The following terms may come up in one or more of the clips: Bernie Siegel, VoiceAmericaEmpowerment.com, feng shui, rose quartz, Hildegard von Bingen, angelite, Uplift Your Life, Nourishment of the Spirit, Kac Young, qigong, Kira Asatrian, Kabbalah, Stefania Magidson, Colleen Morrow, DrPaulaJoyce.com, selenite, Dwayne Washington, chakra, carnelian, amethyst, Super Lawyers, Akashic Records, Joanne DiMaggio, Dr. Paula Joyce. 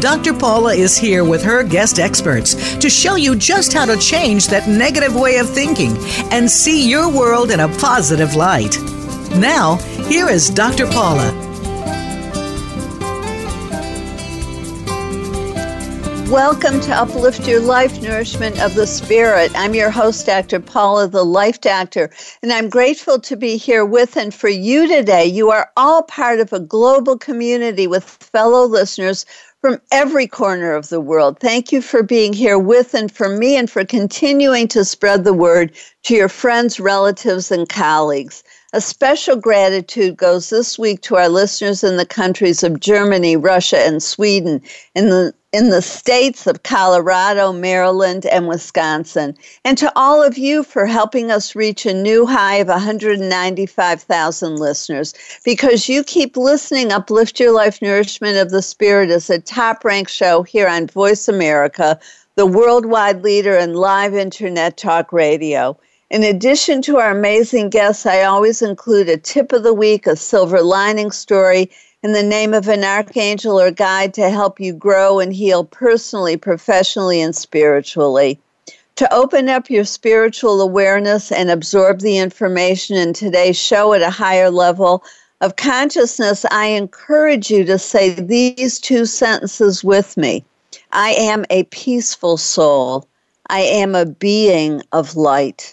Dr. Paula is here with her guest experts to show you just how to change that negative way of thinking and see your world in a positive light. Now, here is Dr. Paula. Welcome to Uplift Your Life, Nourishment of the Spirit. I'm your host, Dr. Paula, the Life Doctor, and I'm grateful to be here with and for you today. You are all part of a global community with fellow listeners from every corner of the world. Thank you for being here with and for me and for continuing to spread the word to your friends, relatives, and colleagues. A special gratitude goes this week to our listeners in the countries of Germany, Russia, and Sweden, in the states of Colorado, Maryland, and Wisconsin, and to all of you for helping us reach a new high of 195,000 listeners. Because you keep listening, Uplift Your Life, Nourishment of the Spirit is a top-ranked show here on Voice America, the worldwide leader in live internet talk radio. In addition to our amazing guests, I always include a tip of the week, a silver lining story, and the name of an archangel or guide to help you grow and heal personally, professionally, and spiritually. To open up your spiritual awareness and absorb the information in today's show at a higher level of consciousness, I encourage you to say these two sentences with me. I am a peaceful soul. I am a being of light.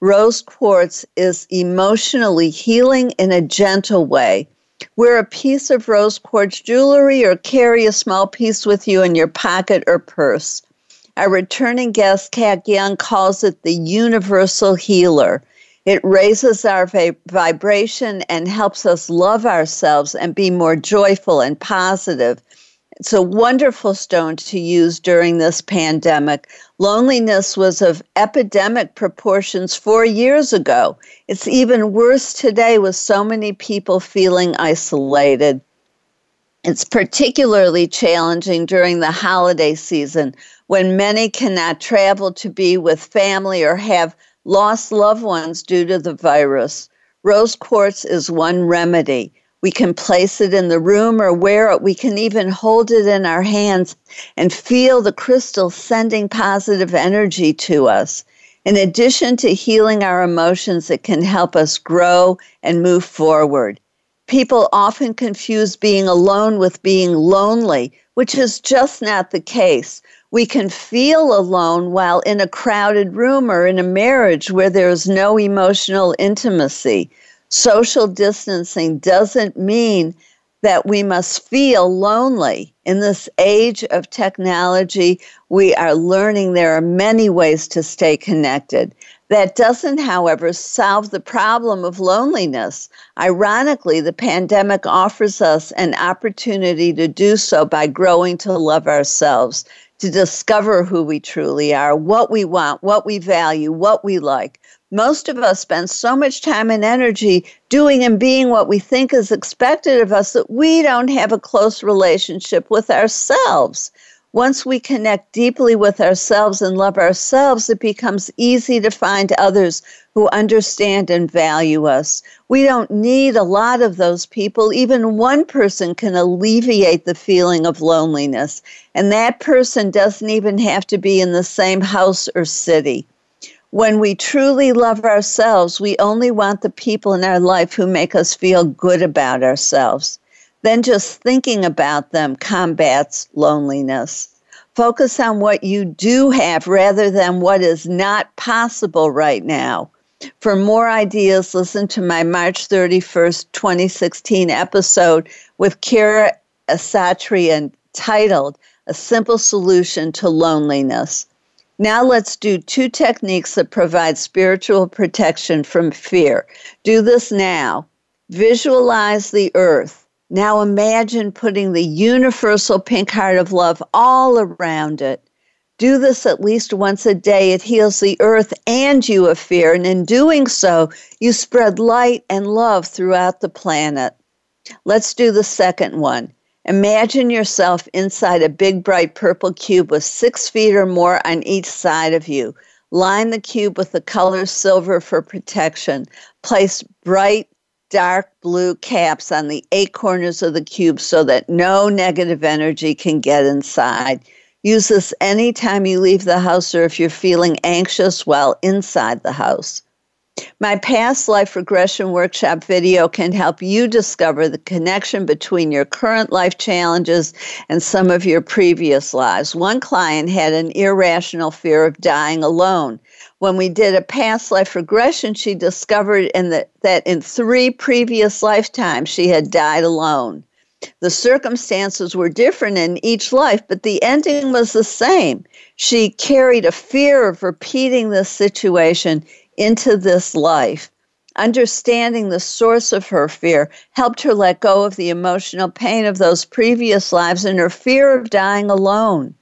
Rose quartz is emotionally healing in a gentle way. Wear a piece of rose quartz jewelry or carry a small piece with you in your pocket or purse. Our returning guest, Kac Young, calls it the universal healer. It raises our vibration and helps us love ourselves and be more joyful and positive. It's a wonderful stone to use during this pandemic. Loneliness was of epidemic proportions 4 years ago. It's even worse today with so many people feeling isolated. It's particularly challenging during the holiday season when many cannot travel to be with family or have lost loved ones due to the virus. Rose quartz is one remedy. We can place it in the room or wear it. We can even hold it in our hands and feel the crystal sending positive energy to us. In addition to healing our emotions, it can help us grow and move forward. People often confuse being alone with being lonely, which is just not the case. We can feel alone while in a crowded room or in a marriage where there is no emotional intimacy. Social distancing doesn't mean that we must feel lonely. In this age of technology, we are learning there are many ways to stay connected. That doesn't, however, solve the problem of loneliness. Ironically, the pandemic offers us an opportunity to do so by growing to love ourselves, to discover who we truly are, what we want, what we value, what we like. Most of us spend so much time and energy doing and being what we think is expected of us that we don't have a close relationship with ourselves. Once we connect deeply with ourselves and love ourselves, it becomes easy to find others who understand and value us. We don't need a lot of those people. Even one person can alleviate the feeling of loneliness, and that person doesn't even have to be in the same house or city. When we truly love ourselves, we only want the people in our life who make us feel good about ourselves. Then just thinking about them combats loneliness. Focus on what you do have rather than what is not possible right now. For more ideas, listen to my March 31st, 2016 episode with Kira Asatrian titled A Simple Solution to Loneliness. Now let's do two techniques that provide spiritual protection from fear. Do this now. Visualize the earth. Now imagine putting the universal pink heart of love all around it. Do this at least once a day. It heals the earth and you of fear, and in doing so, you spread light and love throughout the planet. Let's do the second one. Imagine yourself inside a big, bright purple cube with 6 feet or more on each side of you. Line the cube with the color silver for protection. Place bright, dark blue caps on the 8 corners of the cube so that no negative energy can get inside. Use this anytime you leave the house or if you're feeling anxious while inside the house. My past life regression workshop video can help you discover the connection between your current life challenges and some of your previous lives. One client had an irrational fear of dying alone. When we did a past life regression, she discovered that in 3 previous lifetimes she had died alone. The circumstances were different in each life, but the ending was the same. She carried a fear of repeating this situation into this life. Understanding the source of her fear helped her let go of the emotional pain of those previous lives and her fear of dying alone.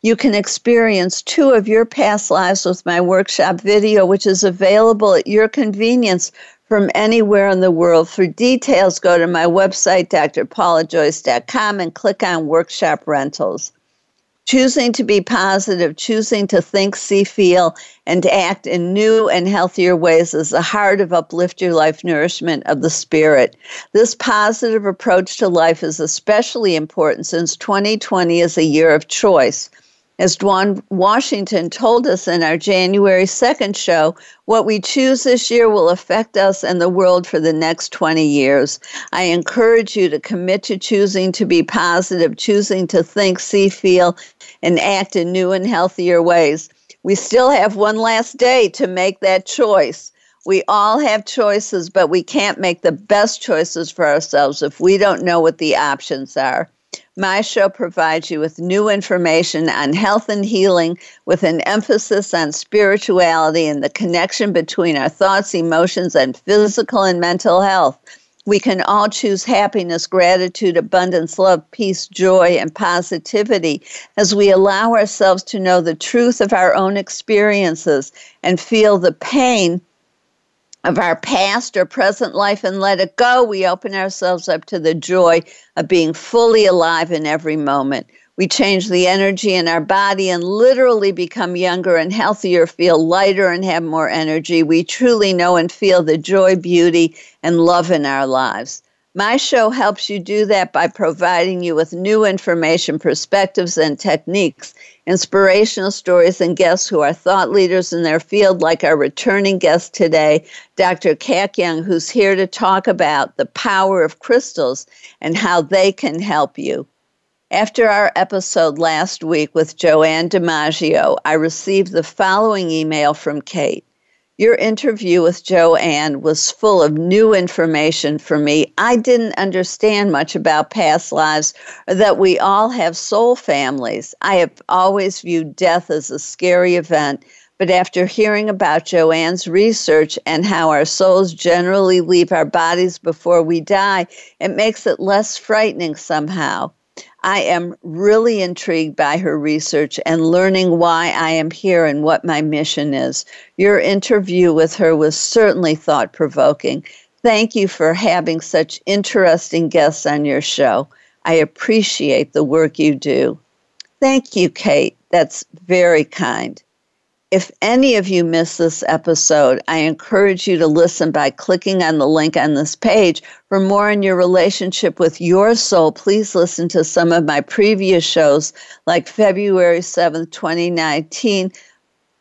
You can experience 2 of your past lives with my workshop video, which is available at your convenience from anywhere in the world. For details, go to my website, DrPaulaJoyce.com, and click on Workshop Rentals. Choosing to be positive, choosing to think, see, feel, and act in new and healthier ways is the heart of Uplift Your Life, Nourishment of the Spirit. This positive approach to life is especially important since 2020 is a year of choice. As Dwayne Washington told us in our January 2nd show, what we choose this year will affect us and the world for the next 20 years. I encourage you to commit to choosing to be positive, choosing to think, see, feel, and act in new and healthier ways. We still have one last day to make that choice. We all have choices, but we can't make the best choices for ourselves if we don't know what the options are. My show provides you with new information on health and healing with an emphasis on spirituality and the connection between our thoughts, emotions, and physical and mental health. We can all choose happiness, gratitude, abundance, love, peace, joy, and positivity as we allow ourselves to know the truth of our own experiences and feel the pain of our past or present life and let it go. We open ourselves up to the joy of being fully alive in every moment. We change the energy in our body and literally become younger and healthier, feel lighter and have more energy. We truly know and feel the joy, beauty, and love in our lives. My show helps you do that by providing you with new information, perspectives, and techniques, inspirational stories, and guests who are thought leaders in their field, like our returning guest today, Dr. Kac Young, who's here to talk about the power of crystals and how they can help you. After our episode last week with Joanne DiMaggio, I received the following email from Kate. Your interview with Joanne was full of new information for me. I didn't understand much about past lives or that we all have soul families. I have always viewed death as a scary event, but after hearing about Joanne's research and how our souls generally leave our bodies before we die, it makes it less frightening somehow. I am really intrigued by her research and learning why I am here and what my mission is. Your interview with her was certainly thought-provoking. Thank you for having such interesting guests on your show. I appreciate the work you do. Thank you, Kate. That's very kind. If any of you missed this episode, I encourage you to listen by clicking on the link on this page. For more on your relationship with your soul, please listen to some of my previous shows, like February 7th, 2019,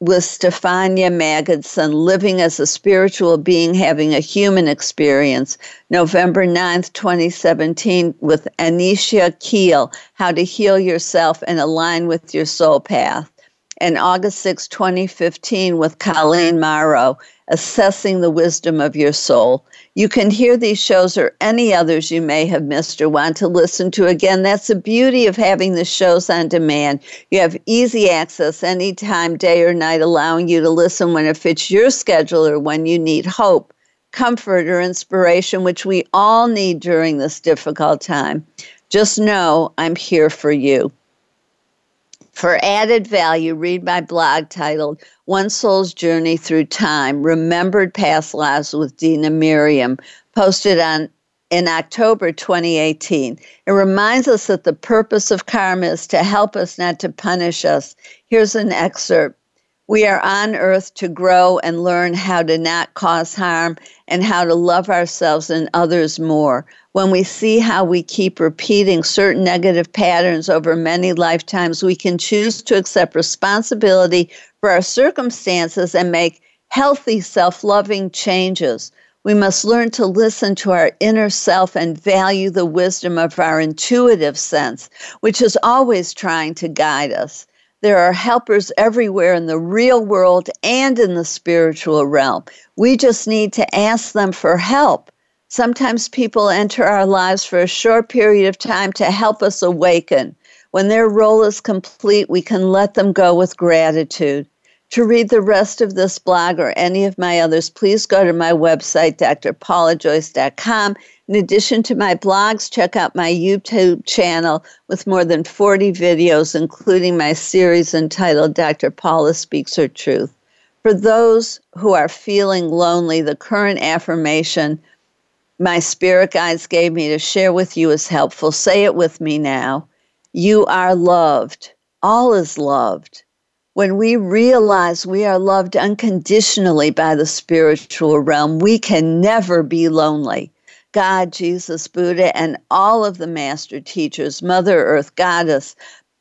with Stefania Magidson, Living as a Spiritual Being, Having a Human Experience. November 9th, 2017, with Anisha Keel, How to Heal Yourself and Align with Your Soul Path. and August 6, 2015 with Colleen Morrow, Assessing the Wisdom of Your Soul. You can hear these shows or any others you may have missed or want to listen to again. That's the beauty of having the shows on demand. You have easy access anytime, day or night, allowing you to listen when it fits your schedule or when you need hope, comfort, or inspiration, which we all need during this difficult time. Just know I'm here for you. For added value, read my blog titled One Soul's Journey Through Time, Remembered Past Lives with Dina Miriam, posted in October 2018. It reminds us that the purpose of karma is to help us, not to punish us. Here's an excerpt. We are on earth to grow and learn how to not cause harm and how to love ourselves and others more. When we see how we keep repeating certain negative patterns over many lifetimes, we can choose to accept responsibility for our circumstances and make healthy, self-loving changes. We must learn to listen to our inner self and value the wisdom of our intuitive sense, which is always trying to guide us. There are helpers everywhere in the real world and in the spiritual realm. We just need to ask them for help. Sometimes people enter our lives for a short period of time to help us awaken. When their role is complete, we can let them go with gratitude. To read the rest of this blog or any of my others, please go to my website, DrPaulaJoyce.com. In addition to my blogs, check out my YouTube channel with more than 40 videos, including my series entitled Dr. Paula Speaks Her Truth. For those who are feeling lonely, the current affirmation my spirit guides gave me to share with you is helpful. Say it with me now. You are loved. All is loved. When we realize we are loved unconditionally by the spiritual realm, we can never be lonely. God, Jesus, Buddha, and all of the master teachers, Mother Earth, Goddess,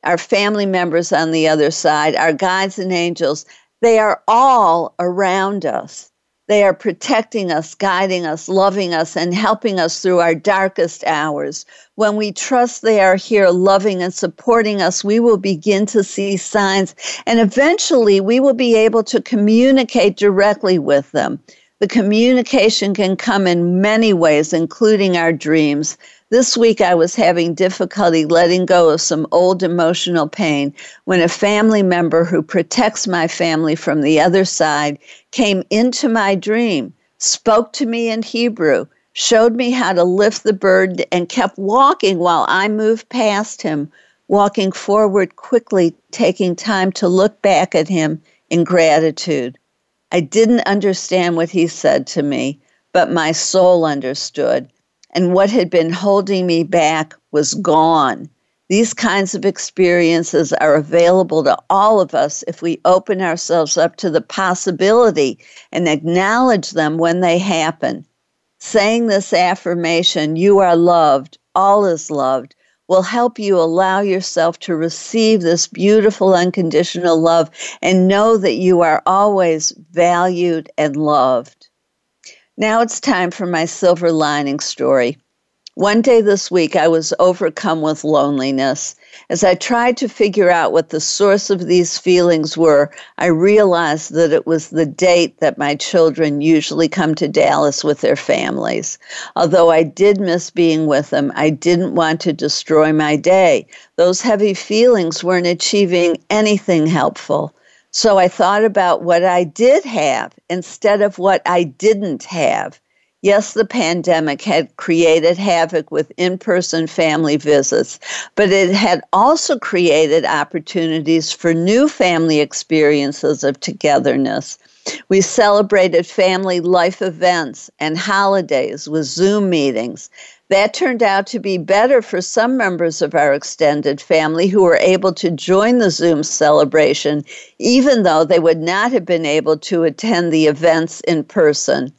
our family members on the other side, our guides and angels, they are all around us. They are protecting us, guiding us, loving us, and helping us through our darkest hours. When we trust they are here loving and supporting us, we will begin to see signs, and eventually we will be able to communicate directly with them. The communication can come in many ways, including our dreams. This week I was having difficulty letting go of some old emotional pain when a family member who protects my family from the other side came into my dream, spoke to me in Hebrew, showed me how to lift the burden, and kept walking while I moved past him, walking forward quickly, taking time to look back at him in gratitude. I didn't understand what he said to me, but my soul understood, and what had been holding me back was gone. These kinds of experiences are available to all of us if we open ourselves up to the possibility and acknowledge them when they happen. Saying this affirmation, you are loved, all is loved, will help you allow yourself to receive this beautiful unconditional love and know that you are always valued and loved. Now it's time for my silver lining story. One day this week, I was overcome with loneliness. As I tried to figure out what the source of these feelings were, I realized that it was the date that my children usually come to Dallas with their families. Although I did miss being with them, I didn't want to destroy my day. Those heavy feelings weren't achieving anything helpful. So I thought about what I did have instead of what I didn't have. Yes, the pandemic had created havoc with in-person family visits, but it had also created opportunities for new family experiences of togetherness. We celebrated family life events and holidays with Zoom meetings. That turned out to be better for some members of our extended family who were able to join the Zoom celebration, even though they would not have been able to attend the events in person.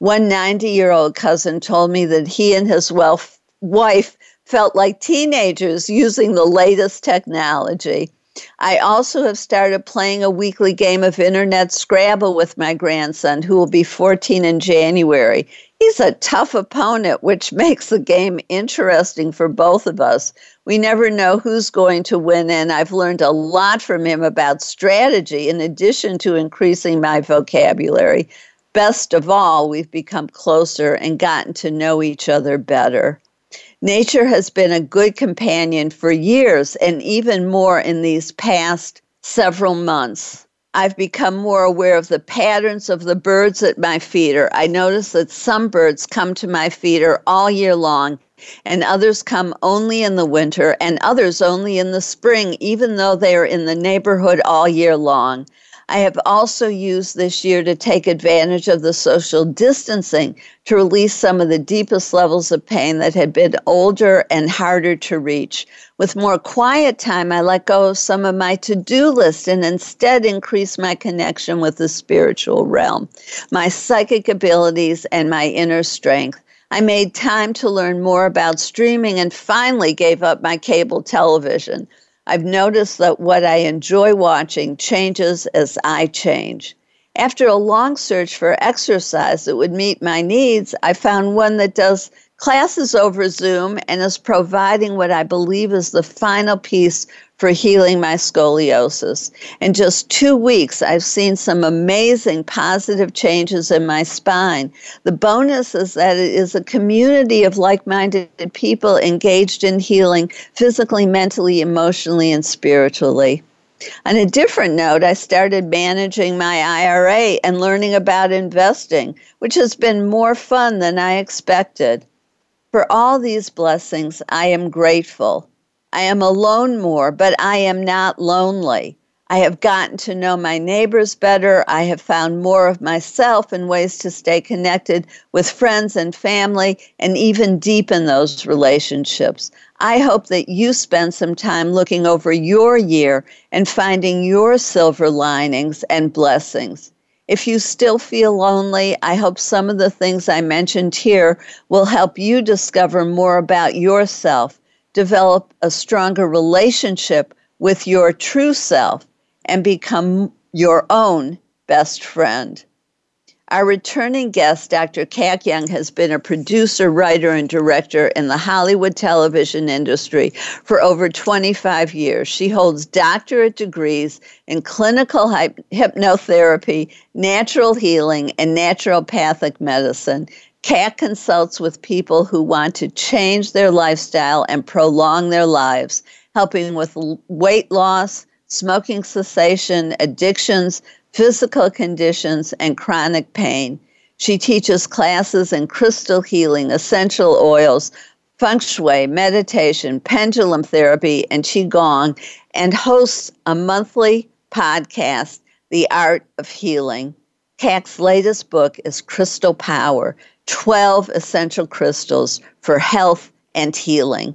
One 90-year-old cousin told me that he and his wife felt like teenagers using the latest technology. I also have started playing a weekly game of internet Scrabble with my grandson, who will be 14 in January. He's a tough opponent, which makes the game interesting for both of us. We never know who's going to win, and I've learned a lot from him about strategy in addition to increasing my vocabulary. Best of all, we've become closer and gotten to know each other better. Nature has been a good companion for years, and even more in these past several months. I've become more aware of the patterns of the birds at my feeder. I notice that some birds come to my feeder all year long, and others come only in the winter, and others only in the spring, even though they are in the neighborhood all year long. I have also used this year to take advantage of the social distancing to release some of the deepest levels of pain that had been older and harder to reach. With more quiet time, I let go of some of my to-do list and instead increase my connection with the spiritual realm, my psychic abilities, and my inner strength. I made time to learn more about streaming and finally gave up my cable television. I've noticed that what I enjoy watching changes as I change. After a long search for exercise that would meet my needs, I found one that does classes over Zoom and is providing what I believe is the final piece for healing my scoliosis. In just 2 weeks, I've seen some amazing positive changes in my spine. The bonus is that it is a community of like-minded people engaged in healing physically, mentally, emotionally, and spiritually. On a different note, I started managing my IRA and learning about investing, which has been more fun than I expected. For all these blessings, I am grateful. I am alone more, but I am not lonely. I have gotten to know my neighbors better. I have found more of myself and ways to stay connected with friends and family and even deepen those relationships. I hope that you spend some time looking over your year and finding your silver linings and blessings. If you still feel lonely, I hope some of the things I mentioned here will help you discover more about yourself, develop a stronger relationship with your true self, and become your own best friend. Our returning guest, Dr. Kac Young, has been a producer, writer, and director in the Hollywood television industry for over 25 years. She holds doctorate degrees in clinical hypnotherapy, natural healing, and naturopathic medicine. Kac consults with people who want to change their lifestyle and prolong their lives, helping with weight loss, smoking cessation, addictions, physical conditions, and chronic pain. She teaches classes in crystal healing, essential oils, feng shui, meditation, pendulum therapy, and qigong, and hosts a monthly podcast, The Art of Healing. Kac's latest book is Crystal Power, 12 Essential Crystals for Health and Healing.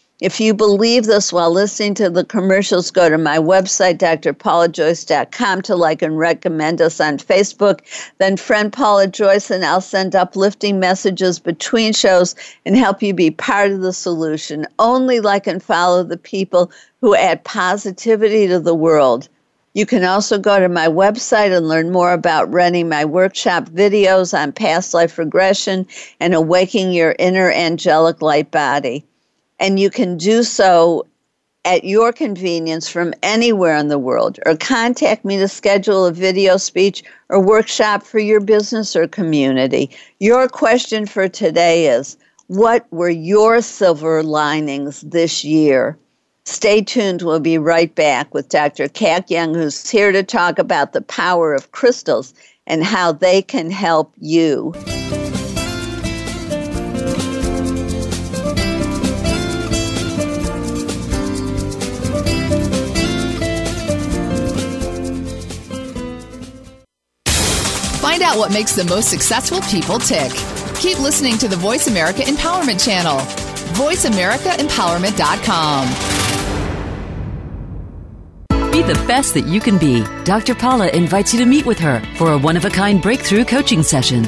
If you believe this while listening to the commercials, go to my website, DrPaulaJoyce.com, to like and recommend us on Facebook. Then friend Paula Joyce, and I'll send uplifting messages between shows and help you be part of the solution. Only like and follow the people who add positivity to the world. You can also go to my website and learn more about running my workshop videos on past life regression and awakening your inner angelic light body. And you can do so at your convenience from anywhere in the world, or contact me to schedule a video speech or workshop for your business or community. Your question for today is, what were your silver linings this year? Stay tuned. We'll be right back with Dr. Kac Young, who's here to talk about the power of crystals and how they can help you. Find out what makes the most successful people tick. Keep listening to the Voice America Empowerment Channel. VoiceAmericaEmpowerment.com. Be the best that you can be. Dr. Paula invites you to meet with her for a one-of-a-kind breakthrough coaching session.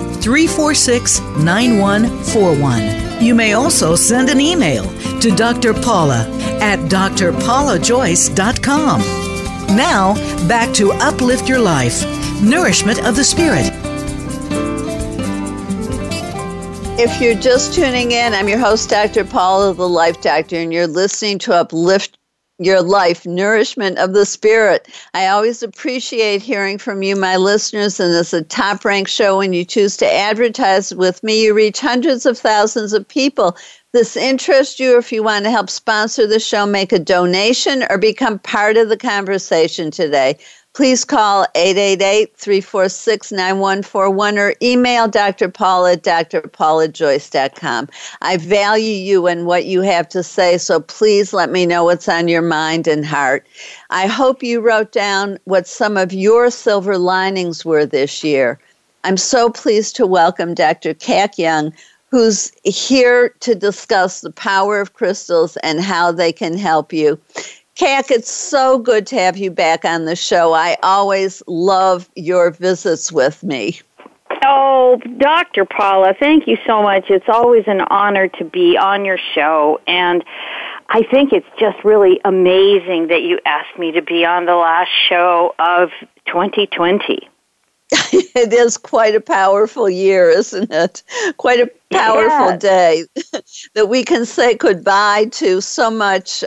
346-9141. You may also send an email to Dr. Paula at DrPaulaJoyce.com. Now, back to Uplift Your Life, Nourishment of the Spirit. If you're just tuning in, I'm your host, Dr. Paula, the Life Doctor, and you're listening to Uplift Your Life, Nourishment of the Spirit. I always appreciate hearing from you, my listeners, and it's a top-ranked show. When you choose to advertise with me, you reach hundreds of thousands of people. This interests you. If you want to help sponsor the show, make a donation or become part of the conversation today. Please call 888-346-9141 or email Dr. Paula at drpaulajoyce.com. I value you and what you have to say, so please let me know what's on your mind and heart. I hope you wrote down what some of your silver linings were this year. I'm so pleased to welcome Dr. Kac Young, who's here to discuss the power of crystals and how they can help you. Kac, it's so good to have you back on the show. I always love your visits with me. Oh, Dr. Paula, thank you so much. It's always an honor to be on your show, and I think it's just really amazing that you asked me to be on the last show of 2020. It is quite a powerful year, isn't it? Quite a powerful day that we can say goodbye to so much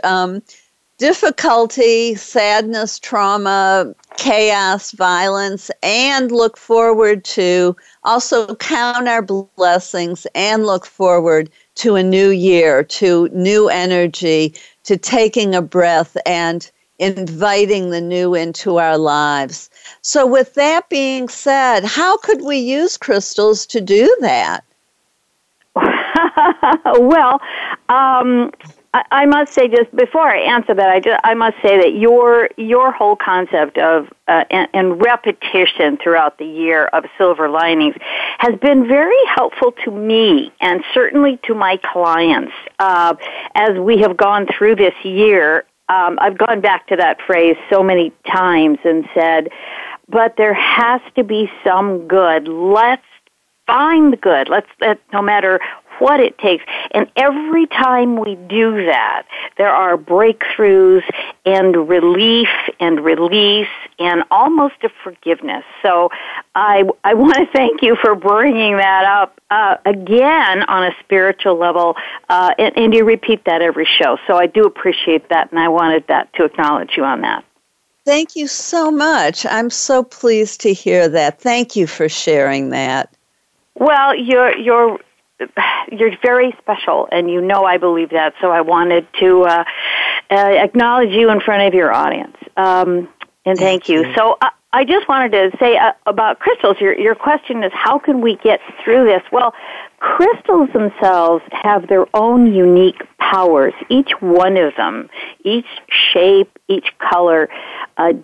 difficulty, sadness, trauma, chaos, violence, and look forward to, also count our blessings and look forward to a new year, to new energy, to taking a breath and inviting the new into our lives. So with that being said, how could we use crystals to do that? Well, I must say, just before I answer that, I must say that your whole concept of and repetition throughout the year of silver linings has been very helpful to me and certainly to my clients as we have gone through this year. I've gone back to that phrase so many times and said, but there has to be some good. Let's find good. No matter what it takes. And every time we do that, there are breakthroughs and relief and release and almost a forgiveness. So I want to thank you for bringing that up again on a spiritual level. And you repeat that every show. So I do appreciate that, and I wanted that to acknowledge you on that. Thank you so much. I'm so pleased to hear that. Thank you for sharing that. Well, you're very special, and you know I believe that, so I wanted to acknowledge you in front of your audience, and thank you. So I just wanted to say about crystals, your question is how can we get through this? Well, crystals themselves have their own unique powers. Each one of them, each shape, each color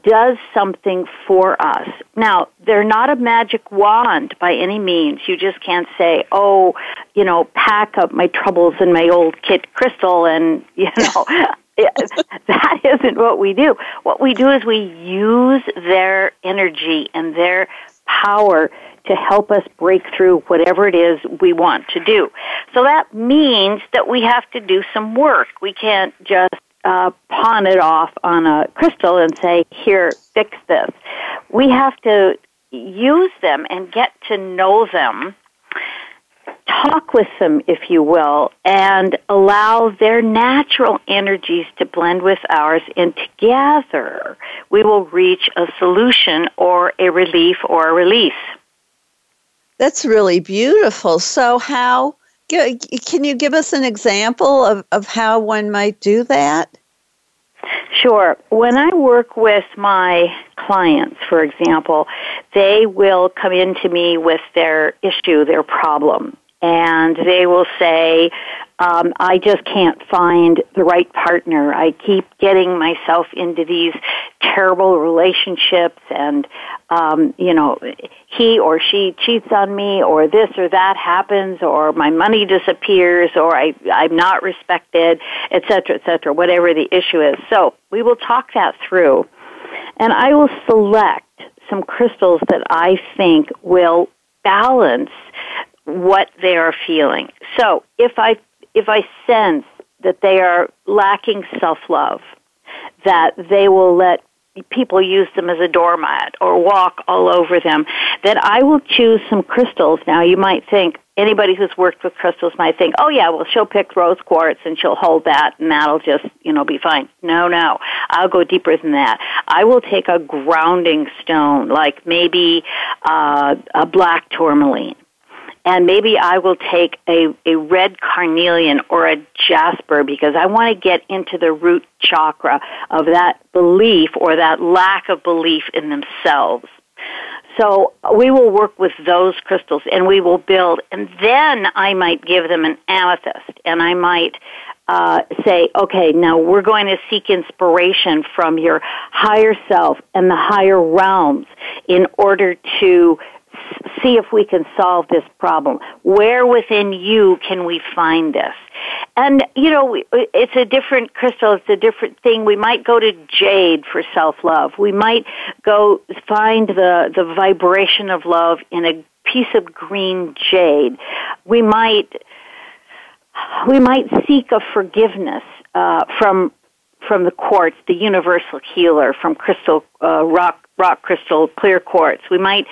does something for us. Now, they're not a magic wand by any means. You just can't say, oh, you know, pack up my troubles in my old kit crystal and, you know... That isn't what we do. What we do is we use their energy and their power to help us break through whatever it is we want to do. So that means that we have to do some work. We can't just pawn it off on a crystal and say, here, fix this. We have to use them and get to know them, talk with them, if you will, and allow their natural energies to blend with ours, and together we will reach a solution or a relief or a release. That's really beautiful. So how can you give us an example of how one might do that? Sure. When I work with my clients, for example, they will come in to me with their issue, their problem, and they will say, I just can't find the right partner. I keep getting myself into these terrible relationships and, you know, he or she cheats on me or this or that happens or my money disappears or I'm not respected, et cetera, whatever the issue is. So we will talk that through, and I will select some crystals that I think will balance what they are feeling. So if I sense that they are lacking self-love, that they will let people use them as a doormat or walk all over them, then I will choose some crystals. Now, you might think, anybody who's worked with crystals might think, oh, yeah, well, she'll pick rose quartz and she'll hold that and that'll just, you know, be fine. No, I'll go deeper than that. I will take a grounding stone, like maybe a black tourmaline. And maybe I will take a red carnelian or a jasper because I want to get into the root chakra of that belief or that lack of belief in themselves. So we will work with those crystals and we will build. And then I might give them an amethyst and I might say, okay, now we're going to seek inspiration from your higher self and the higher realms in order to see if we can solve this problem. Where within you can we find this? And, you know, it's a different crystal. It's a different thing. We might go to jade for self-love. We might go find the vibration of love in a piece of green jade. We might seek a forgiveness from the quartz, the universal healer, from crystal rock crystal, clear quartz. We might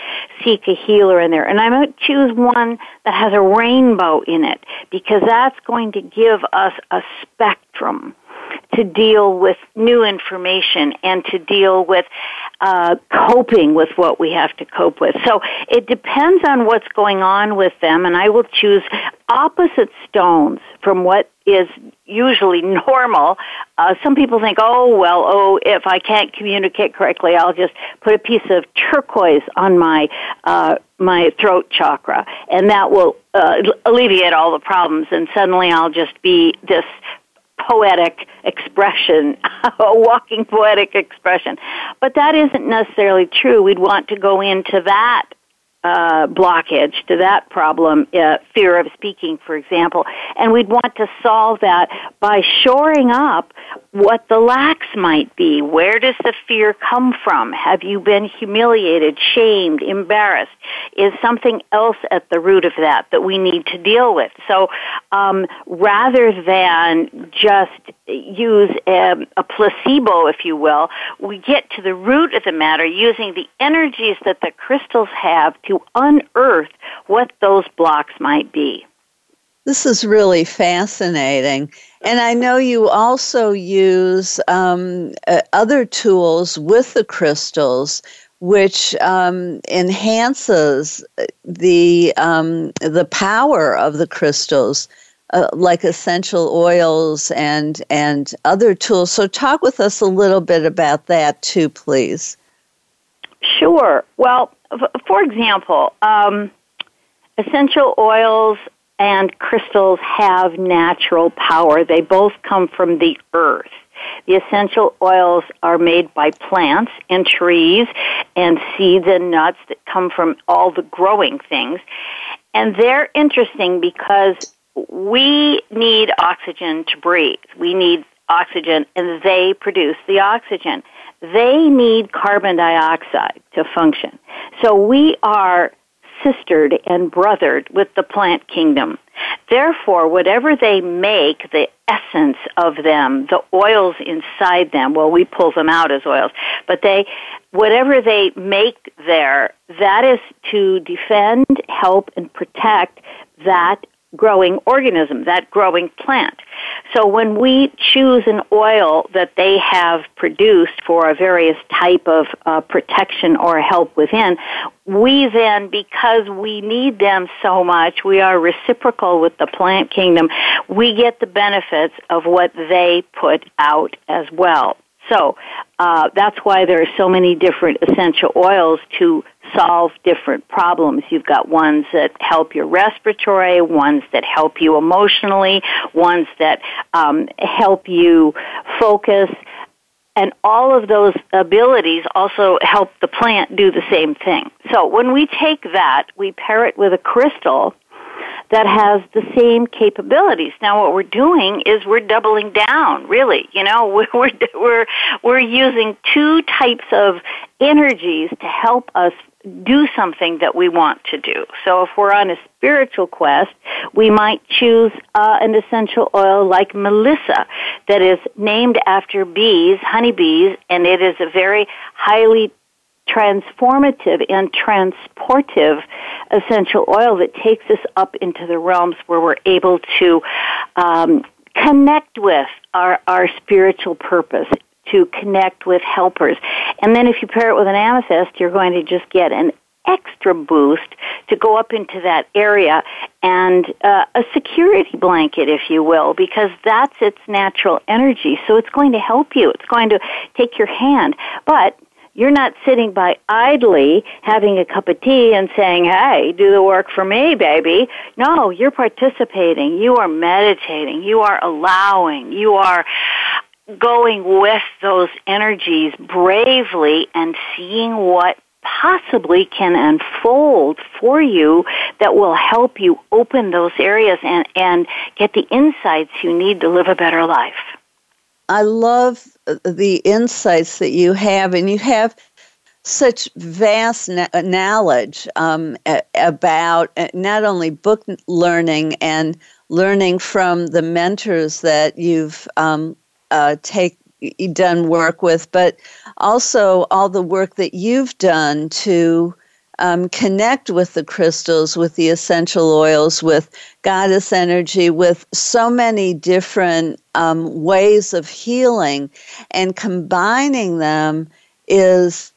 seek a healer in there. And I might choose one that has a rainbow in it because that's going to give us a spectrum to deal with new information and to deal with coping with what we have to cope with. So it depends on what's going on with them, and I will choose opposite stones from what is usually normal. Some people think, if I can't communicate correctly, I'll just put a piece of turquoise on my throat chakra, and that will alleviate all the problems, and suddenly I'll just be this poetic expression, a walking poetic expression. But that isn't necessarily true. We'd want to go into that blockage, to that problem, fear of speaking, for example, and we'd want to solve that by shoring up what the lacks might be. Where does the fear come from? Have you been humiliated, shamed, embarrassed? Is something else at the root of that we need to deal with? So rather than just use a placebo, if you will, we get to the root of the matter using the energies that the crystals have to unearth what those blocks might be. This is really fascinating. And I know you also use other tools with the crystals, which enhances the power of the crystals, like essential oils and other tools. So talk with us a little bit about that too, please. Sure. Well, for example, essential oils and crystals have natural power. They both come from the earth. The essential oils are made by plants and trees and seeds and nuts that come from all the growing things. And they're interesting because we need oxygen to breathe. We need oxygen, and they produce the oxygen. They need carbon dioxide to function. So we are sistered and brothered with the plant kingdom. Therefore, whatever they make, the essence of them, the oils inside them, well, we pull them out as oils, but whatever they make there, that is to defend, help, and protect that growing organism, that growing plant. So when we choose an oil that they have produced for a various type of protection or help within, we then, because we need them so much, we are reciprocal with the plant kingdom, we get the benefits of what they put out as well. So that's why there are so many different essential oils to solve different problems. You've got ones that help your respiratory, ones that help you emotionally, ones that help you focus, and all of those abilities also help the plant do the same thing. So when we take that, we pair it with a crystal that has the same capabilities. Now, what we're doing is we're doubling down, really. You know, we're using two types of energies to help us do something that we want to do. So if we're on a spiritual quest, we might choose an essential oil like Melissa that is named after bees, honeybees, and it is a very highly transformative and transportive essential oil that takes us up into the realms where we're able to connect with our spiritual purpose, to connect with helpers. And then if you pair it with an amethyst, you're going to just get an extra boost to go up into that area and a security blanket, if you will, because that's its natural energy. So it's going to help you. It's going to take your hand. But you're not sitting by idly having a cup of tea and saying, hey, do the work for me, baby. No, you're participating. You are meditating. You are allowing. You are going with those energies bravely and seeing what possibly can unfold for you that will help you open those areas and get the insights you need to live a better life. I love the insights that you have, and you have such vast knowledge about not only book learning and learning from the mentors that you've done work with, but also all the work that you've done to connect with the crystals, with the essential oils, with goddess energy, with so many different ways of healing, and combining them is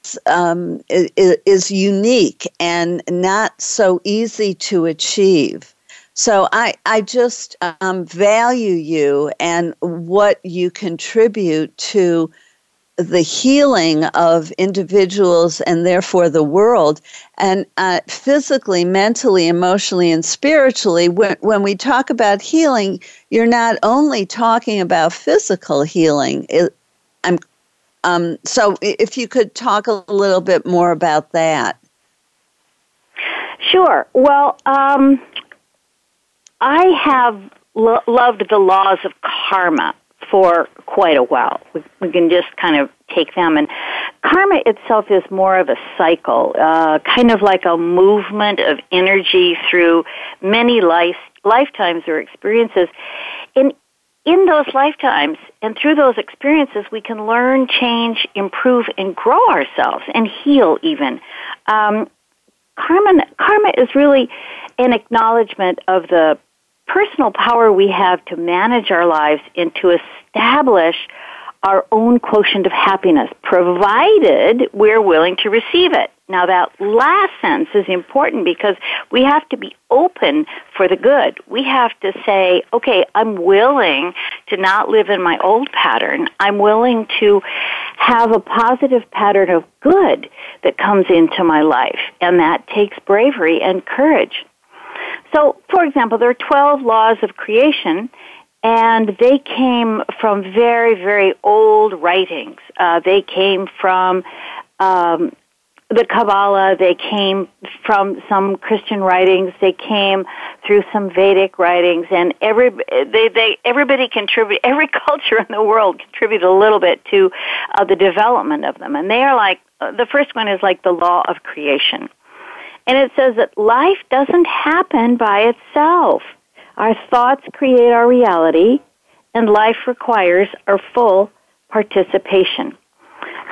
unique and not so easy to achieve. So I just value you and what you contribute to the healing of individuals and therefore the world, and physically, mentally, emotionally, and spiritually. When we talk about healing, you're not only talking about physical healing. So if you could talk a little bit more about that. Sure. Well, I have loved the laws of karma for quite a while. We can just kind of take them. And karma itself is more of a cycle, kind of like a movement of energy through many lifetimes or experiences. In those lifetimes and through those experiences, we can learn, change, improve, and grow ourselves and heal even. Karma is really an acknowledgement of the personal power we have to manage our lives and to establish our own quotient of happiness, provided we're willing to receive it. Now, that last sentence is important because we have to be open for the good. We have to say, okay, I'm willing to not live in my old pattern. I'm willing to have a positive pattern of good that comes into my life, and that takes bravery and courage. So, for example, there are 12 laws of creation, and they came from very, very old writings. They came from the Kabbalah. They came from some Christian writings. They came through some Vedic writings, and everybody contribute. Every culture in the world contributed a little bit to the development of them. And they are like the first one is like the law of creation, and it says that life doesn't happen by itself. Our thoughts create our reality, and life requires our full participation.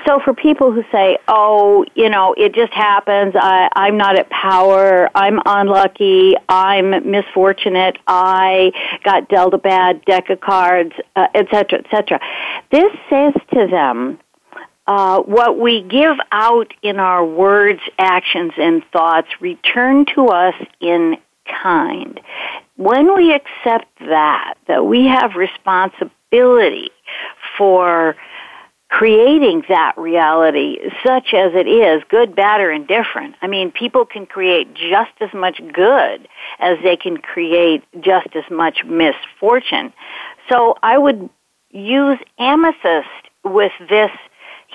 So for people who say, oh, you know, it just happens, I'm not at power, I'm unlucky, I'm misfortunate, I got dealt a bad deck of cards, et cetera, this says to them, what we give out in our words, actions, and thoughts return to us in kind. When we accept that we have responsibility for creating that reality such as it is, good, bad, or indifferent. I mean, people can create just as much good as they can create just as much misfortune. So I would use amethyst with this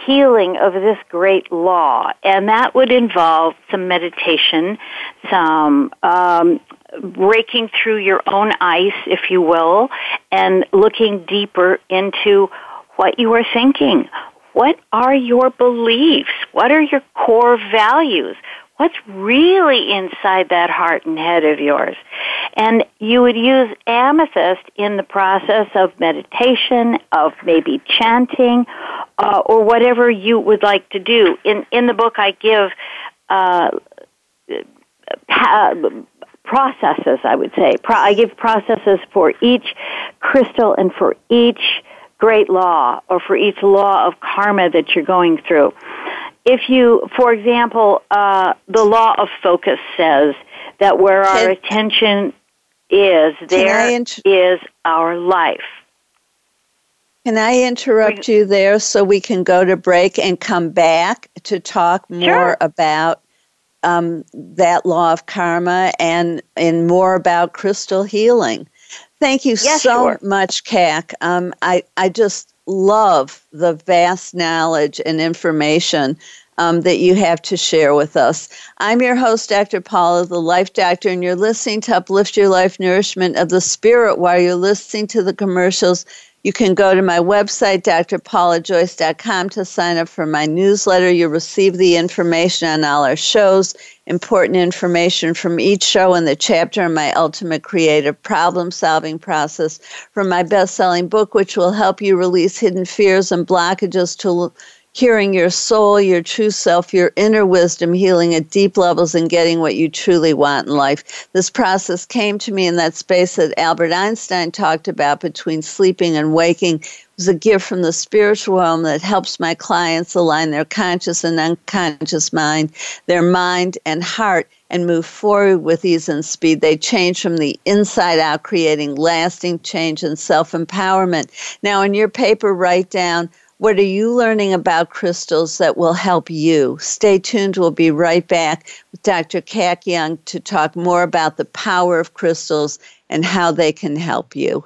healing of this great law, and that would involve some meditation, some breaking through your own ice, if you will, and looking deeper into what you are thinking. What are your beliefs? What are your core values? What's really inside that heart and head of yours? And you would use amethyst in the process of meditation, of maybe chanting, or whatever you would like to do. In the book, I give processes, I would say. I give processes for each crystal and for each great law, or for each law of karma that you're going through. If you, for example, the law of focus says that where our attention is, there is our life. Can I interrupt you there so we can go to break and come back to talk more about that law of karma and more about crystal healing? Thank you much, Kac. I just love the vast knowledge and information that you have to share with us. I'm your host, Dr. Paula, the Life Doctor, and you're listening to Uplift Your Life, Nourishment of the Spirit. While you're listening to the commercials, you can go to my website, DrPaulaJoyce.com, to sign up for my newsletter. You'll receive the information on all our shows, important information from each show and the chapter on my ultimate creative problem-solving process, from my best-selling book, which will help you release hidden fears and blockages to curing your soul, your true self, your inner wisdom, healing at deep levels, and getting what you truly want in life. This process came to me in that space that Albert Einstein talked about between sleeping and waking. It was a gift from the spiritual realm that helps my clients align their conscious and unconscious mind, their mind and heart, and move forward with ease and speed. They change from the inside out, creating lasting change and self-empowerment. Now, in your paper, write down, what are you learning about crystals that will help you? Stay tuned. We'll be right back with Dr. Kac Young to talk more about the power of crystals and how they can help you.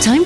Time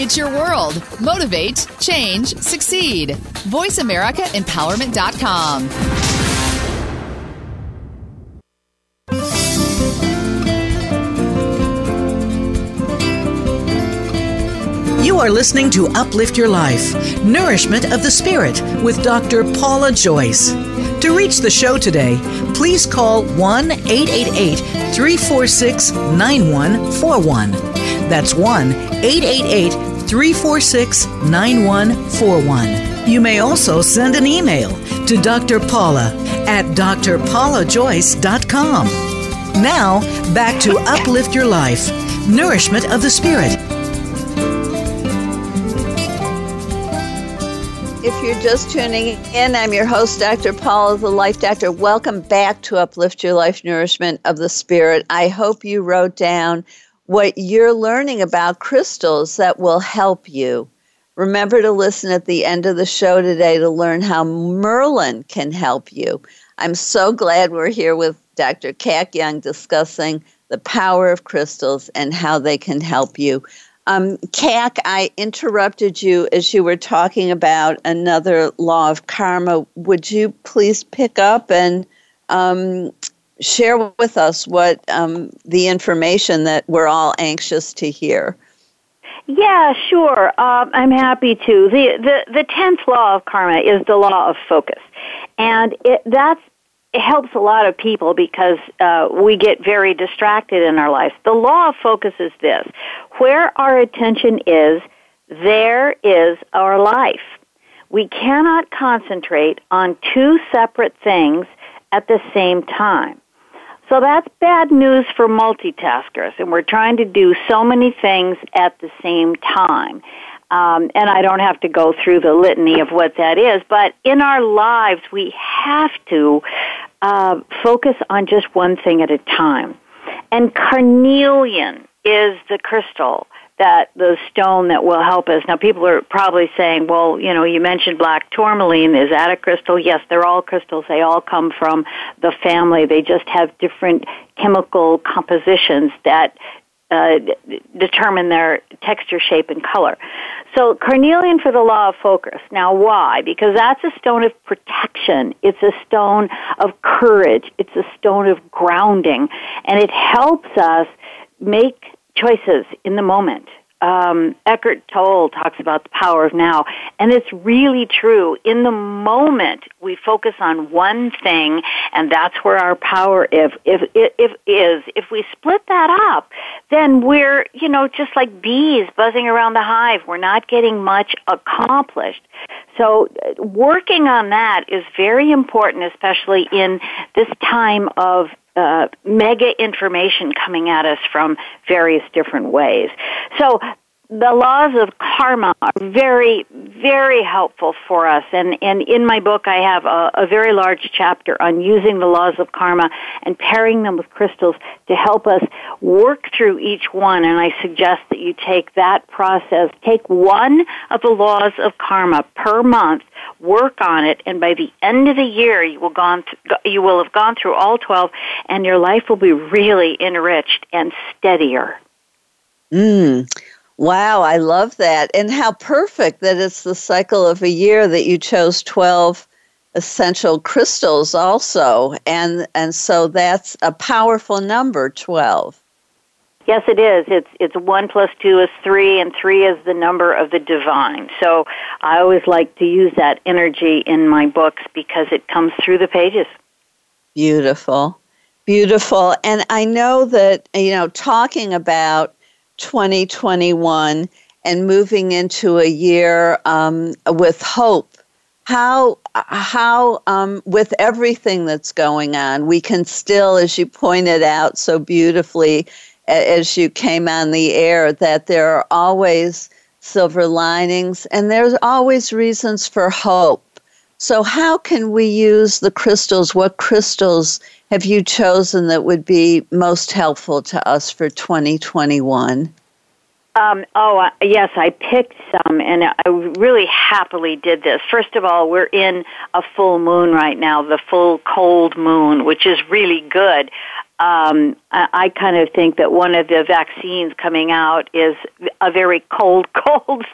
It's your world. Motivate, change, succeed. VoiceAmericaEmpowerment.com. You are listening to Uplift Your Life, Nourishment of the Spirit with Dr. Paula Joyce. To reach the show today, please call 1-888-346-9141. That's 1-888-346-9141. You may also send an email to Dr. Paula at DrPaulaJoyce.com. Now, back to Uplift Your Life, Nourishment of the Spirit. If you're just tuning in, I'm your host, Dr. Paula, the Life Doctor. Welcome back to Uplift Your Life, Nourishment of the Spirit. I hope you wrote down what you're learning about crystals that will help you. Remember to listen at the end of the show today to learn how Merlin can help you. I'm so glad we're here with Dr. Kac Young discussing the power of crystals and how they can help you. Kac, I interrupted you as you were talking about another law of karma. Would you please pick up and share with us what the information that we're all anxious to hear? Yeah, sure. I'm happy to. The 10th law of karma is the law of focus. And it helps a lot of people because we get very distracted in our lives. The law of focus is this. Where our attention is, there is our life. We cannot concentrate on two separate things at the same time. So that's bad news for multitaskers, and we're trying to do so many things at the same time. And I don't have to go through the litany of what that is, but in our lives, we have to focus on just one thing at a time. And carnelian is the crystal, the stone that will help us. Now, people are probably saying, well, you know, you mentioned black tourmaline. Is that a crystal? Yes, they're all crystals. They all come from the family. They just have different chemical compositions that determine their texture, shape, and color. So carnelian for the law of focus. Now, why? Because that's a stone of protection. It's a stone of courage. It's a stone of grounding. And it helps us make choices in the moment. Eckhart Tolle talks about the power of now, and it's really true. In the moment, we focus on one thing, and that's where our power is. If we split that up, then we're, you know, just like bees buzzing around the hive. We're not getting much accomplished. So working on that is very important, especially in this time of mega information coming at us from various different ways. So the laws of karma are very, very helpful for us. And in my book, I have a very large chapter on using the laws of karma and pairing them with crystals to help us work through each one. And I suggest that you take that process, take one of the laws of karma per month, work on it, and by the end of the year, you will have gone through all 12, and your life will be really enriched and steadier. Wow, I love that. And how perfect that it's the cycle of a year that you chose 12 essential crystals also. And so that's a powerful number, 12. Yes, it is. It's 1 + 2 is 3, and 3 is the number of the divine. So I always like to use that energy in my books because it comes through the pages. Beautiful. Beautiful. And I know that, you know, talking about 2021 and moving into a year with hope, how with everything that's going on, we can still, as you pointed out so beautifully as you came on the air, that there are always silver linings, and there's always reasons for hope. So how can we use the crystals? What crystals have you chosen that would be most helpful to us for 2021? Yes, I picked some, and I really happily did this. First of all, we're in a full moon right now, the full cold moon, which is really good. I kind of think that one of the vaccines coming out is a very cold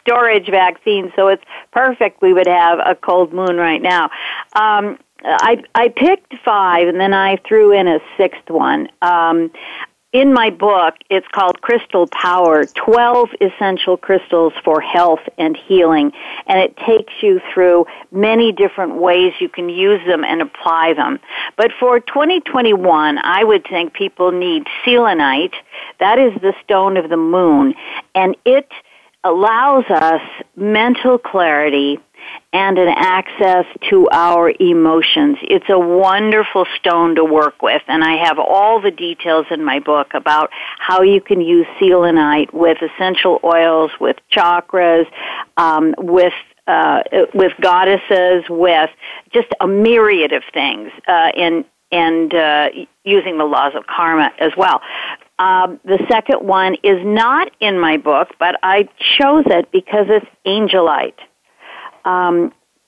storage vaccine, so it's perfect we would have a cold moon right now. I picked five, and then I threw in a sixth one. In my book, it's called Crystal Power, 12 Essential Crystals for Health and Healing, and it takes you through many different ways you can use them and apply them. But for 2021, I would think people need selenite. That is the stone of the moon, and it allows us mental clarity and an access to our emotions. It's a wonderful stone to work with, and I have all the details in my book about how you can use selenite with essential oils, with chakras, with goddesses, with just a myriad of things, and using the laws of karma as well. The second one is not in my book, but I chose it because it's angelite.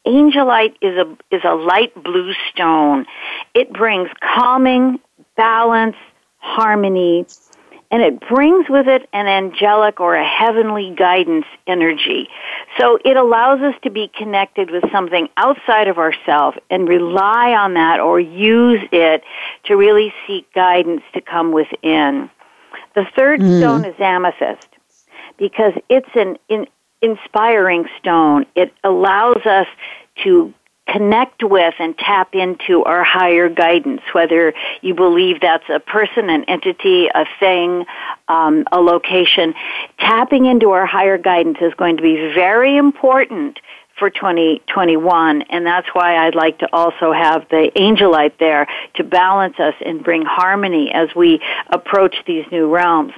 Angelite is a light blue stone. It brings calming, balance, harmony, and it brings with it an angelic or a heavenly guidance energy. So it allows us to be connected with something outside of ourselves and rely on that or use it to really seek guidance to come within. The third stone is amethyst, because it's an inspiring stone. It allows us to connect with and tap into our higher guidance, whether you believe that's a person, an entity, a thing, a location. Tapping into our higher guidance is going to be very important for 2021, and that's why I'd like to also have the angelite there to balance us and bring harmony as we approach these new realms.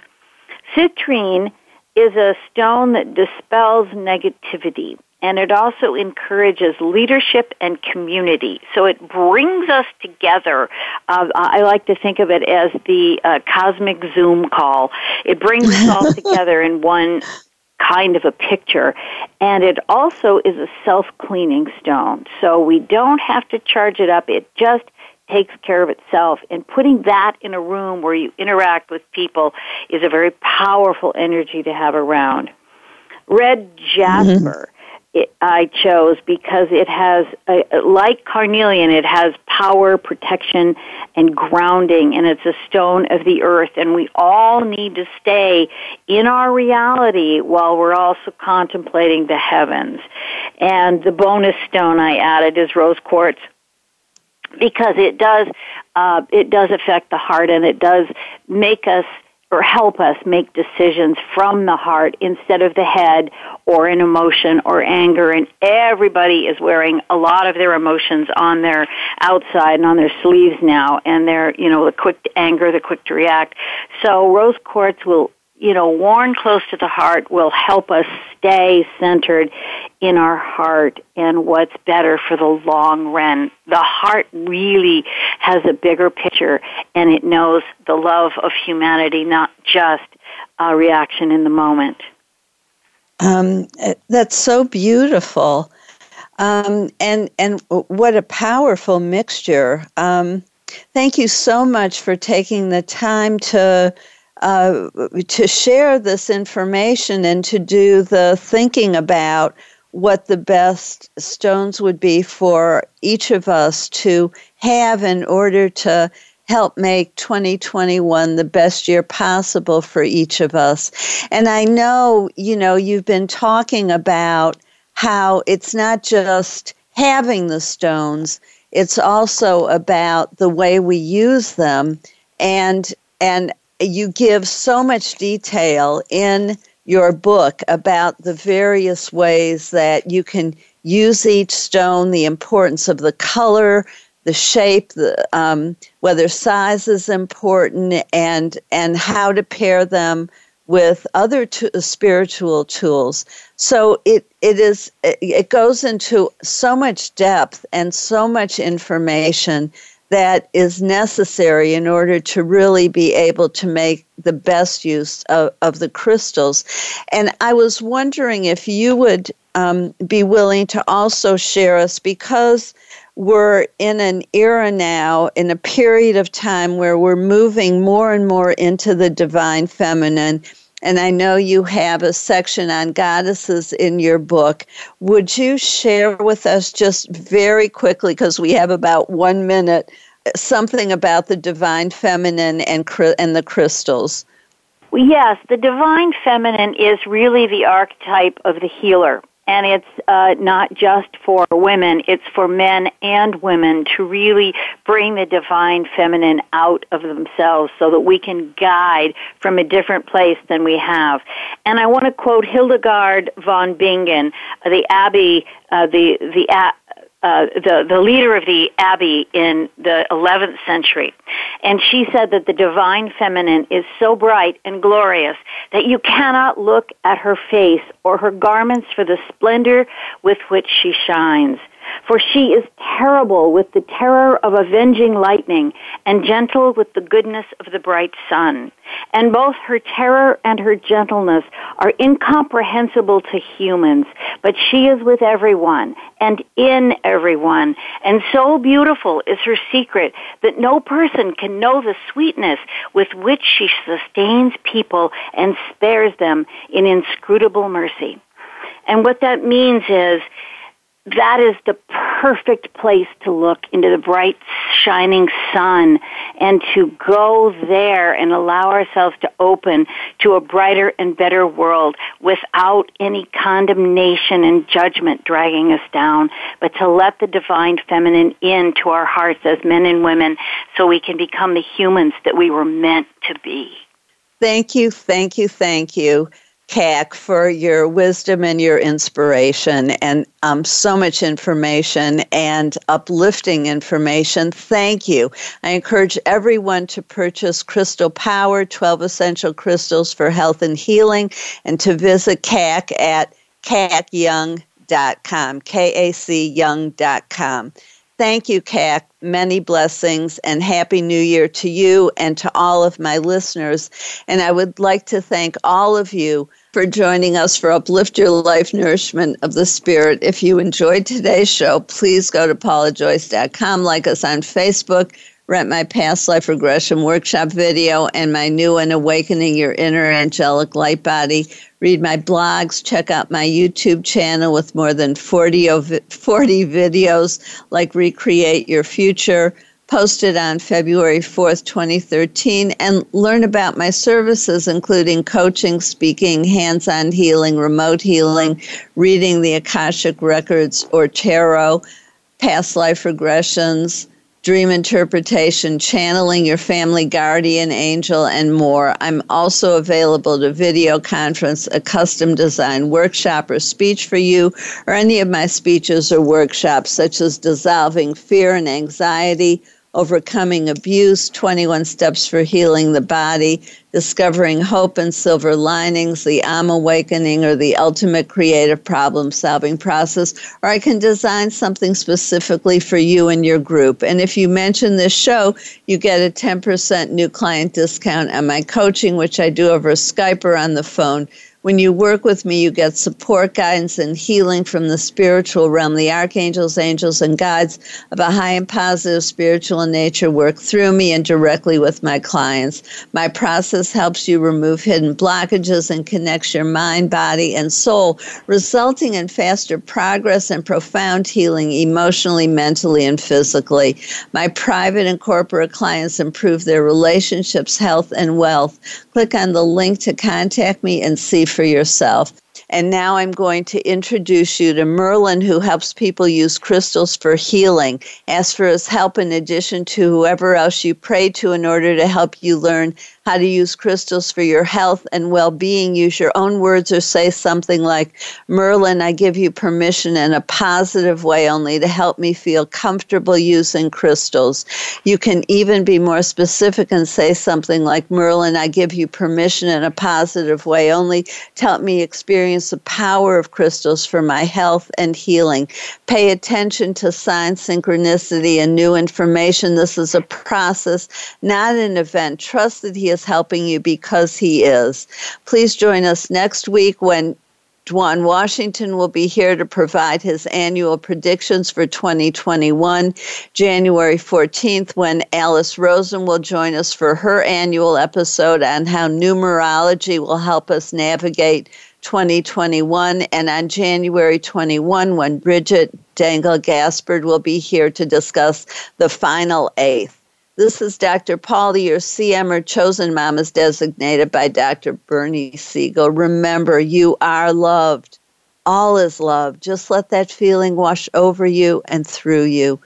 Citrine is a stone that dispels negativity, and it also encourages leadership and community. So it brings us together. I like to think of it as the cosmic Zoom call. It brings us all together in one kind of a picture, and it also is a self-cleaning stone. So we don't have to charge it up. It just takes care of itself, and putting that in a room where you interact with people is a very powerful energy to have around. Red jasper, I chose because it has, like carnelian, it has power, protection, and grounding, and it's a stone of the earth, and we all need to stay in our reality while we're also contemplating the heavens. And the bonus stone I added is rose quartz, because it does affect the heart, and it does make us or help us make decisions from the heart instead of the head or in emotion or anger. And everybody is wearing a lot of their emotions on their outside and on their sleeves now, and they're, the quick to anger, the quick to react. So rose quartz will, worn close to the heart, will help us stay centered in our heart and what's better for the long run. The heart really has a bigger picture, and it knows the love of humanity, not just a reaction in the moment. That's so beautiful. And what a powerful mixture. Thank you so much for taking the time to share this information and to do the thinking about what the best stones would be for each of us to have in order to help make 2021 the best year possible for each of us. And I know, you've been talking about how it's not just having the stones, it's also about the way we use them, and you give so much detail in your book about the various ways that you can use each stone, the importance of the color, the shape, whether size is important, and how to pair them with other spiritual tools. So it goes into so much depth and so much information that is necessary in order to really be able to make the best use of the crystals. And I was wondering if you would be willing to also share us, because we're in an era now, in a period of time where we're moving more and more into the divine feminine. And I know you have a section on goddesses in your book. Would you share with us just very quickly, because we have about 1 minute, something about the divine feminine and the crystals? Yes, the divine feminine is really the archetype of the healer. And it's not just for women, it's for men and women to really bring the divine feminine out of themselves so that we can guide from a different place than we have. And I want to quote Hildegard von Bingen, the abbey, the leader of the abbey in the 11th century. And she said that the divine feminine is so bright and glorious that you cannot look at her face or her garments for the splendor with which she shines. For she is terrible with the terror of avenging lightning and gentle with the goodness of the bright sun. And both her terror and her gentleness are incomprehensible to humans, but she is with everyone and in everyone. And so beautiful is her secret that no person can know the sweetness with which she sustains people and spares them in inscrutable mercy. And what that means is that is the perfect place to look into the bright, shining sun and to go there and allow ourselves to open to a brighter and better world without any condemnation and judgment dragging us down, but to let the divine feminine into our hearts as men and women so we can become the humans that we were meant to be. Thank you. Kac, for your wisdom and your inspiration and so much information and uplifting information. Thank you. I encourage everyone to purchase Crystal Power, 12 Essential Crystals for Health and Healing, and to visit Kac at KacYoung.com, KacYoung.com. Thank you, Kac. Many blessings and Happy New Year to you and to all of my listeners. And I would like to thank all of you for joining us for Uplift Your Life, Nourishment of the Spirit. If you enjoyed today's show, please go to PaulaJoyce.com, like us on Facebook, rent my past life regression workshop video and my new one, Awakening Your Inner Angelic Light Body. Read my blogs, check out my YouTube channel with more than 40 videos like Recreate Your Future, posted on February 4th, 2013, and learn about my services, including coaching, speaking, hands-on healing, remote healing, reading the Akashic Records or Tarot, past life regressions, dream interpretation, channeling your family guardian angel, and more. I'm also available to video conference, a custom design workshop or speech for you, or any of my speeches or workshops, such as dissolving fear and anxiety, overcoming abuse, 21 steps for healing the body, discovering hope and silver linings, the I'm awakening, or the ultimate creative problem-solving process, or I can design something specifically for you and your group. And if you mention this show, you get a 10% new client discount on my coaching, which I do over Skype or on the phone. When you work with me, you get support, guidance, and healing from the spiritual realm. The archangels, angels, and guides of a high and positive spiritual in nature work through me and directly with my clients. My process helps you remove hidden blockages and connects your mind, body, and soul, resulting in faster progress and profound healing emotionally, mentally, and physically. My private and corporate clients improve their relationships, health, and wealth. Click on the link to contact me and see for yourself. And now I'm going to introduce you to Merlin, who helps people use crystals for healing. Ask for his help in addition to whoever else you pray to in order to help you learn how to use crystals for your health and well-being. Use your own words or say something like, Merlin, I give you permission in a positive way only to help me feel comfortable using crystals. You can even be more specific and say something like, Merlin, I give you permission in a positive way only to help me experience the power of crystals for my health and healing. Pay attention to signs, synchronicity, and new information. This is a process, not an event. Trust that he is helping you because he is. Please join us next week when Dwayne Washington will be here to provide his annual predictions for 2021, January 14th, when Alice Rosen will join us for her annual episode on how numerology will help us navigate 2021, and on January 21, when Bridget Dangle Gaspard will be here to discuss the final eighth. This is Dr. Paula, your CM or chosen mom, is designated by Dr. Bernie Siegel. Remember, you are loved. All is love. Just let that feeling wash over you and through you.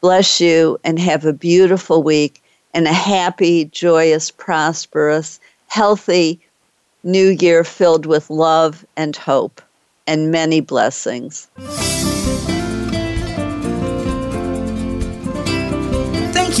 Bless you and have a beautiful week and a happy, joyous, prosperous, healthy new year filled with love and hope and many blessings. Thank